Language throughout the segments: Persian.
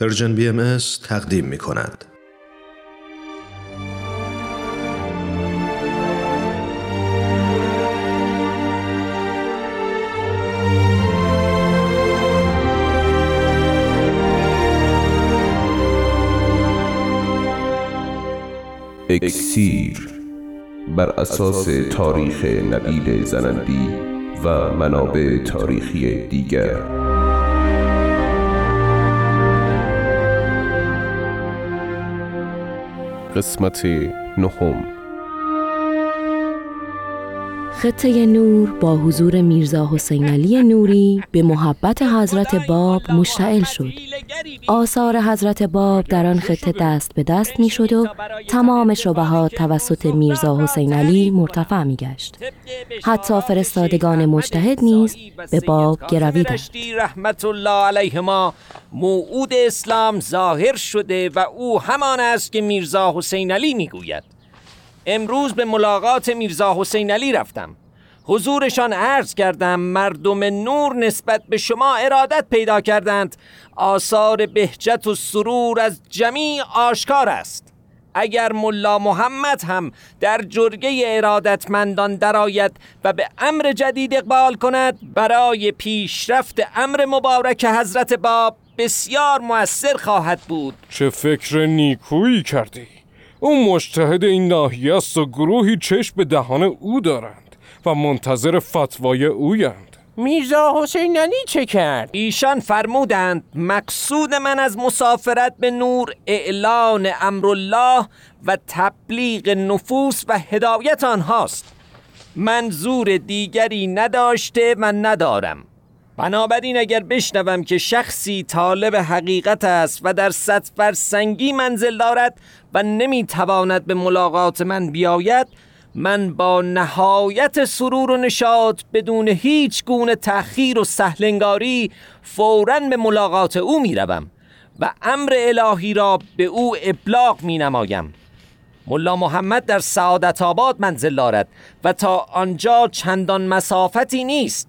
پرژن BMS تقدیم می کند. اکسیر بر اساس تاریخ نبیل زنندی و منابع تاریخی دیگر. قسمت نهم. خطه نور با حضور میرزا حسین علی نوری به محبت حضرت باب مشتعل شد. آثار حضرت باب در آن خطه دست به دست می شد و تمام شبهات توسط میرزا حسین علی مرتفع می گشت. حتی فرستادگان مجتهد نیز به باب گرویدند. رحمت الله علیهما موعود اسلام ظاهر شده و او همان است که میرزا حسین علی می گوید. امروز به ملاقات میرزا حسین علی رفتم. حضورشان عرض کردم مردم نور نسبت به شما ارادت پیدا کردند. آثار بهجت و سرور از جمیع آشکار است. اگر ملا محمد هم در جرگه ارادتمندان درآید و به امر جدید اقبال کند، برای پیشرفت امر مبارک حضرت باب بسیار مؤثر خواهد بود. چه فکر نیکویی کردی؟ او مجتهد این ناحیه است و گروهی چشم به دهان او دارند و منتظر فتوای اویند. میرزا حسین علی چه کرد؟ ایشان فرمودند مقصود من از مسافرت به نور اعلان امرالله و تبلیغ نفوس و هدایت آنهاست. منظور دیگری نداشته و ندارم. بنابراین اگر بشنوم که شخصی طالب حقیقت است و در سطح فرسنگی منزل دارد و نمیتواند به ملاقات من بیاید، من با نهایت سرور و نشاط بدون هیچ گونه تأخیر و سهلنگاری فوراً به ملاقات او میروم و امر الهی را به او ابلاغ مینمایم. ملا محمد در سعادت آباد منزل دارد و تا آنجا چندان مسافتی نیست.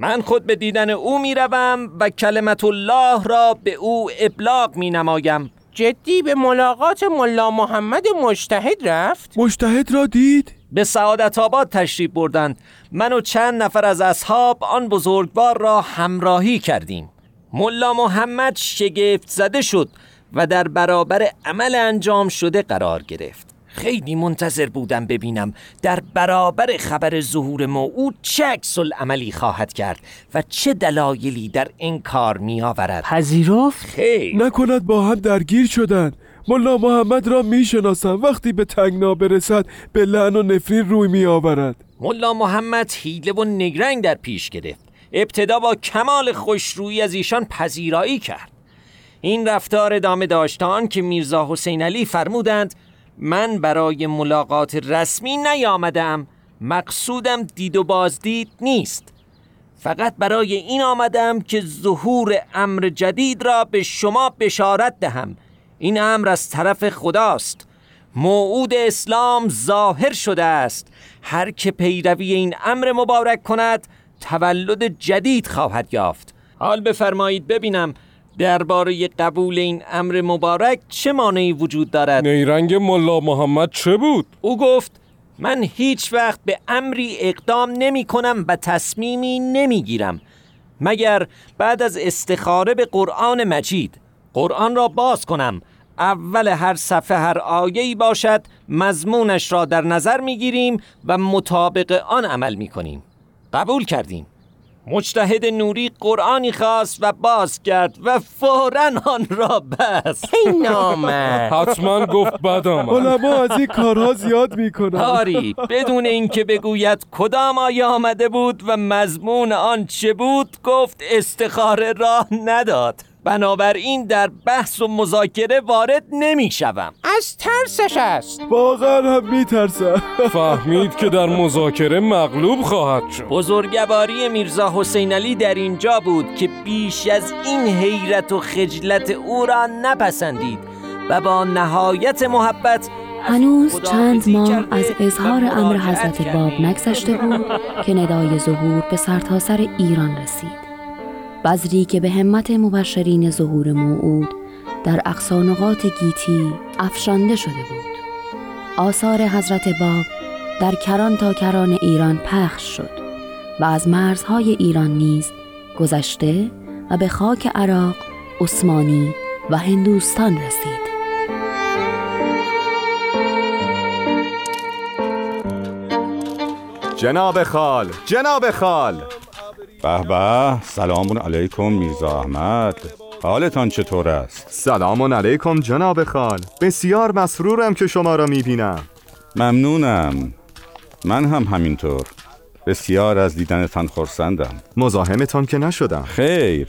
من خود به دیدن او میروم و کلمت الله را به او ابلاغ مینمایم. جدی به ملاقات ملا محمد مجتهد رفت؟ مجتهد را دید؟ به سعادت آباد تشریف بردند. من و چند نفر از اصحاب آن بزرگوار را همراهی کردیم. ملا محمد شگفت زده شد و در برابر عمل انجام شده قرار گرفت. خیلی منتظر بودم ببینم در برابر خبر ظهور موعود چه عکس العملی خواهد کرد و چه دلایلی در این کار می آورد. پذیرفت؟ خیر. نکند با هم درگیر شدن. ملا محمد را می شناسم. وقتی به تنگنا برسد به لعن و نفرین روی می آورد. ملا محمد حیله و نگرنگ در پیش گرفت. ابتدا با کمال خوشرویی از ایشان پذیرایی کرد. این رفتار ادامه داشت تا آنکه میرزا حسین علی فرمودند من برای ملاقات رسمی نیامدم. مقصودم دید و بازدید نیست. فقط برای این آمدم که ظهور امر جدید را به شما بشارت دهم. این امر از طرف خداست. موعود اسلام ظاهر شده است. هر که پیروی این امر مبارک کند تولد جدید خواهد یافت. حال بفرمایید ببینم درباره قبول این امر مبارک چه مانعی وجود دارد؟ نیرنگ ملا محمد چه بود؟ او گفت من هیچ وقت به امری اقدام نمی کنم و تصمیمی نمی گیرم مگر بعد از استخاره به قرآن مجید. قرآن را باز کنم، اول هر صفحه هر آیه‌ای باشد مضمونش را در نظر می گیریم و مطابق آن عمل می کنیم. قبول کردیم. مجتهد نوری قرآنی خواست و باز کرد و فوراً آن را بست. ای نامرد! حتما گفت بد آمد. علما از این کارها زیاد میکنن. آری، بدون اینکه بگوید کدام آیه آمده بود و مضمون آن چه بود، گفت استخاره را نداد. بنابراین در بحث و مذاکره وارد نمیشوم. از ترسش است. واقعا هم میترسم. فهمید که در مذاکره مغلوب خواهد شد. بزرگواری میرزا حسین علی در اینجا بود که بیش از این حیرت و خجلت او را نپسندید و با نهایت محبت. هنوز چند ماه از اظهار امر حضرت باب نگذشته بود که ندای ظهور به سرتاسر ایران رسید. بذری که به همت مبشرین ظهور موعود در اقصانقات گیتی افشانده شده بود. آثار حضرت باب در کران تا کران ایران پخش شد و از مرزهای ایران نیز گذشته و به خاک عراق، عثمانی و هندوستان رسید. جناب خال، جناب خال. به به، سلام علیکم میرزا احمد، حالتان چطور است؟ سلام علیکم جناب خال، بسیار مسرورم که شما را میبینم. ممنونم، من هم همینطور، بسیار از دیدنتان خرسندم. مزاحمتان که نشدم. خیر،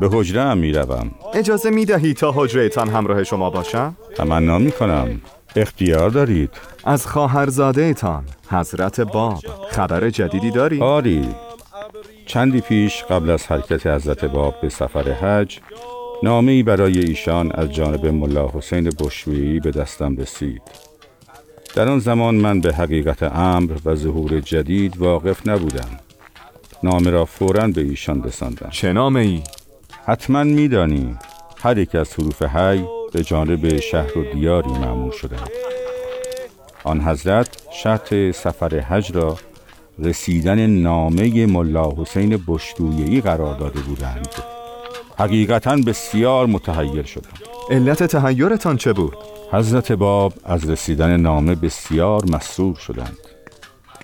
به حجره هم میروم. اجازه میدهی تا حجره‌تان همراه شما باشم؟ تمنا میکنم، اختیار دارید. از خواهرزاده تان حضرت باب خبر جدیدی داری؟ آری، چندی پیش قبل از حرکت حضرت باب به سفر حج، نامه‌ای برای ایشان از جانب ملا حسین بشویهی به دستم رسید. در آن زمان من به حقیقت امر و ظهور جدید واقف نبودم. نامه را فوراً به ایشان رساندم. چه نامه‌ای؟ حتما می‌دانی. هر یک از حروف حی به جانب شهر و دیاری معمول شدند. آن حضرت شرط سفر حج را رسیدن نامه ملا حسین بشویهی قرار داده بودند. حقیقتاً بسیار متحیر شدم. علت تحیرتان چه بود؟ حضرت باب از رسیدن نامه بسیار مسرور شدند.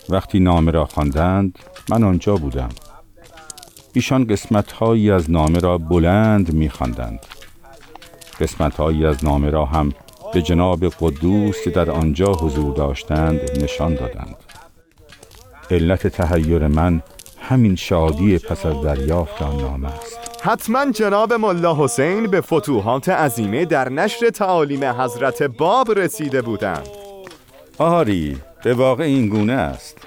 وقتی نامه را خواندند، من آنجا بودم. ایشان قسمت‌هایی از نامه را بلند می‌خواندند. قسمت‌هایی از نامه را هم به جناب قدوس که در آنجا حضور داشتند نشان دادند. علت تحیر من همین شادی پس از دریافت آن نامه است. حتما جناب ملا حسین به فتوحات عظیمه در نشر تعالیم حضرت باب رسیده بودند. آری، به واقع این گونه است.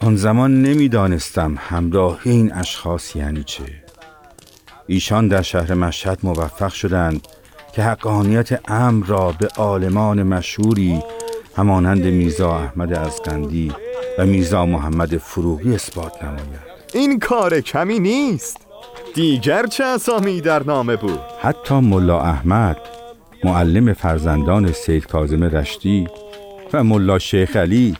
آن زمان نمی‌دانستم همراهی این اشخاص یعنی چه. ایشان در شهر مشهد موفق شدند که حقانیت امر را به عالمان مشهوری همانند میرزا احمد ازغندی و میرزا محمد فروغی اثبات نمایند. این کار کمی نیست. دیگر چه اسامی در نامه بود؟ حتی ملا احمد معلم فرزندان سید کاظم رشتی و ملا شیخ علی،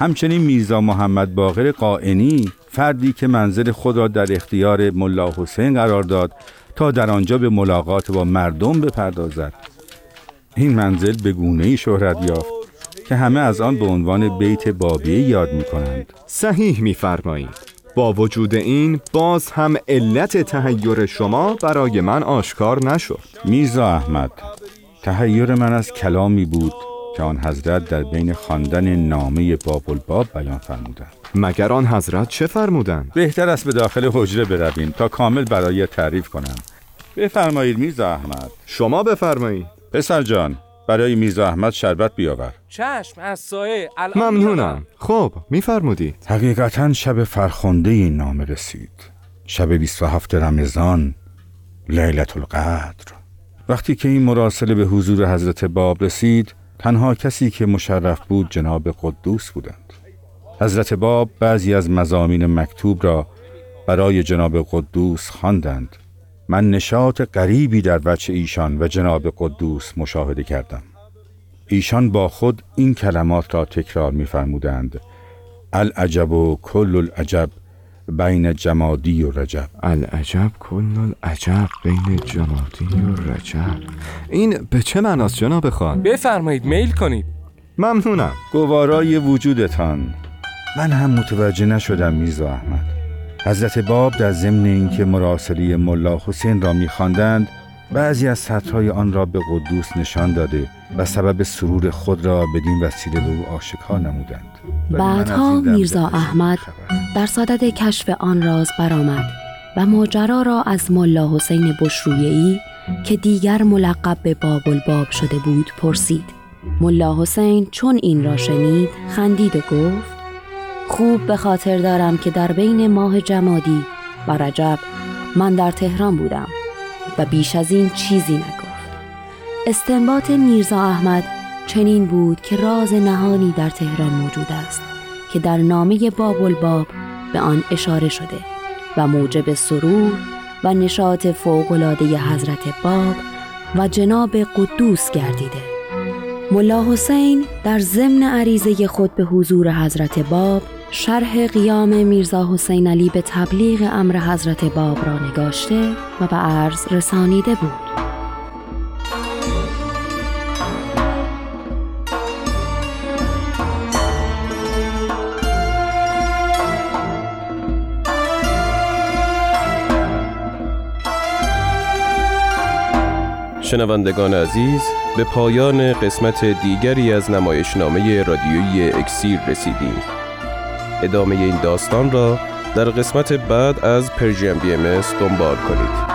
همچنین میرزا محمد باقر قائنی، فردی که منزل خود را در اختیار ملا حسین قرار داد تا در آنجا به ملاقات با مردم بپردازد. این منزل به گونه‌ای شهرت یافت که همه از آن به عنوان بیت بابیه یاد می‌کنند. صحیح می‌فرمایید. با وجود این باز هم علت تحیر شما برای من آشکار نشد. میرزا احمد، تحیر من از کلامی بود که آن حضرت در بین خواندن نامه باب‌الباب بیان فرمودند. مگر آن حضرت چه فرمودند؟ بهتر است به داخل حجره برویم تا کامل برای تعریف کنم. بفرمایید میرزا احمد. شما بفرمایید. پسر جان، برای میرزا احمد شربت بیاور. چشم از سایه. ممنونم. خب، میفرمودید. حقیقتاً شب فرخنده این نامه رسید. شب 27 رمضان، لیلة القدر. وقتی که این مراسله به حضور حضرت باب رسید، تنها کسی که مشرف بود جناب قدوس بودند. حضرت باب بعضی از مضامین مکتوب را برای جناب قدوس خواندند. من نشاط غریبی در وجه ایشان و جناب قدوس مشاهده کردم. ایشان با خود این کلمات را تکرار می‌فرمودند: العجب و کل العجب بین جمادی و رجب. العجب کل العجب بین جمادی و رجب. این به چه معناست جناب خان؟ بفرمایید، میل کنید. ممنونم. گوارای وجودتان. من هم متوجه نشدم میرزا احمد. حضرت باب در ضمن اینکه مراسله ملا حسین را می‌خواندند، بعضی از سطرهای آن را به قدوس نشان داده و سبب سرور خود را بدین وسیله به او آشکار نمودند. بعدها میرزا احمد در صدد کشف آن راز برآمد و ماجرا را از ملا حسین بشویهی که دیگر ملقب به باب‌الباب شده بود پرسید. ملا حسین چون این را شنید خندید و گفت: خوب به خاطر دارم که در بین ماه جمادی و رجب من در تهران بودم و بیش از این چیزی نگفت. استنباط میرزا احمد چنین بود که راز نهانی در تهران موجود است که در نامه باب‌الباب به آن اشاره شده و موجب سرور و نشاط فوق‌العاده حضرت باب و جناب قدوس گردیده. ملا حسین در ضمن عریضه خود به حضور حضرت باب شرح قیام میرزا حسین علی به تبلیغ امر حضرت باب را نگاشته و به عرض رسانیده بود. شنوندگان عزیز، به پایان قسمت دیگری از نمایشنامه رادیویی اکسیر رسیدیم. ادامه این داستان را در قسمت بعد از پرژیم BMS دنبال کنید.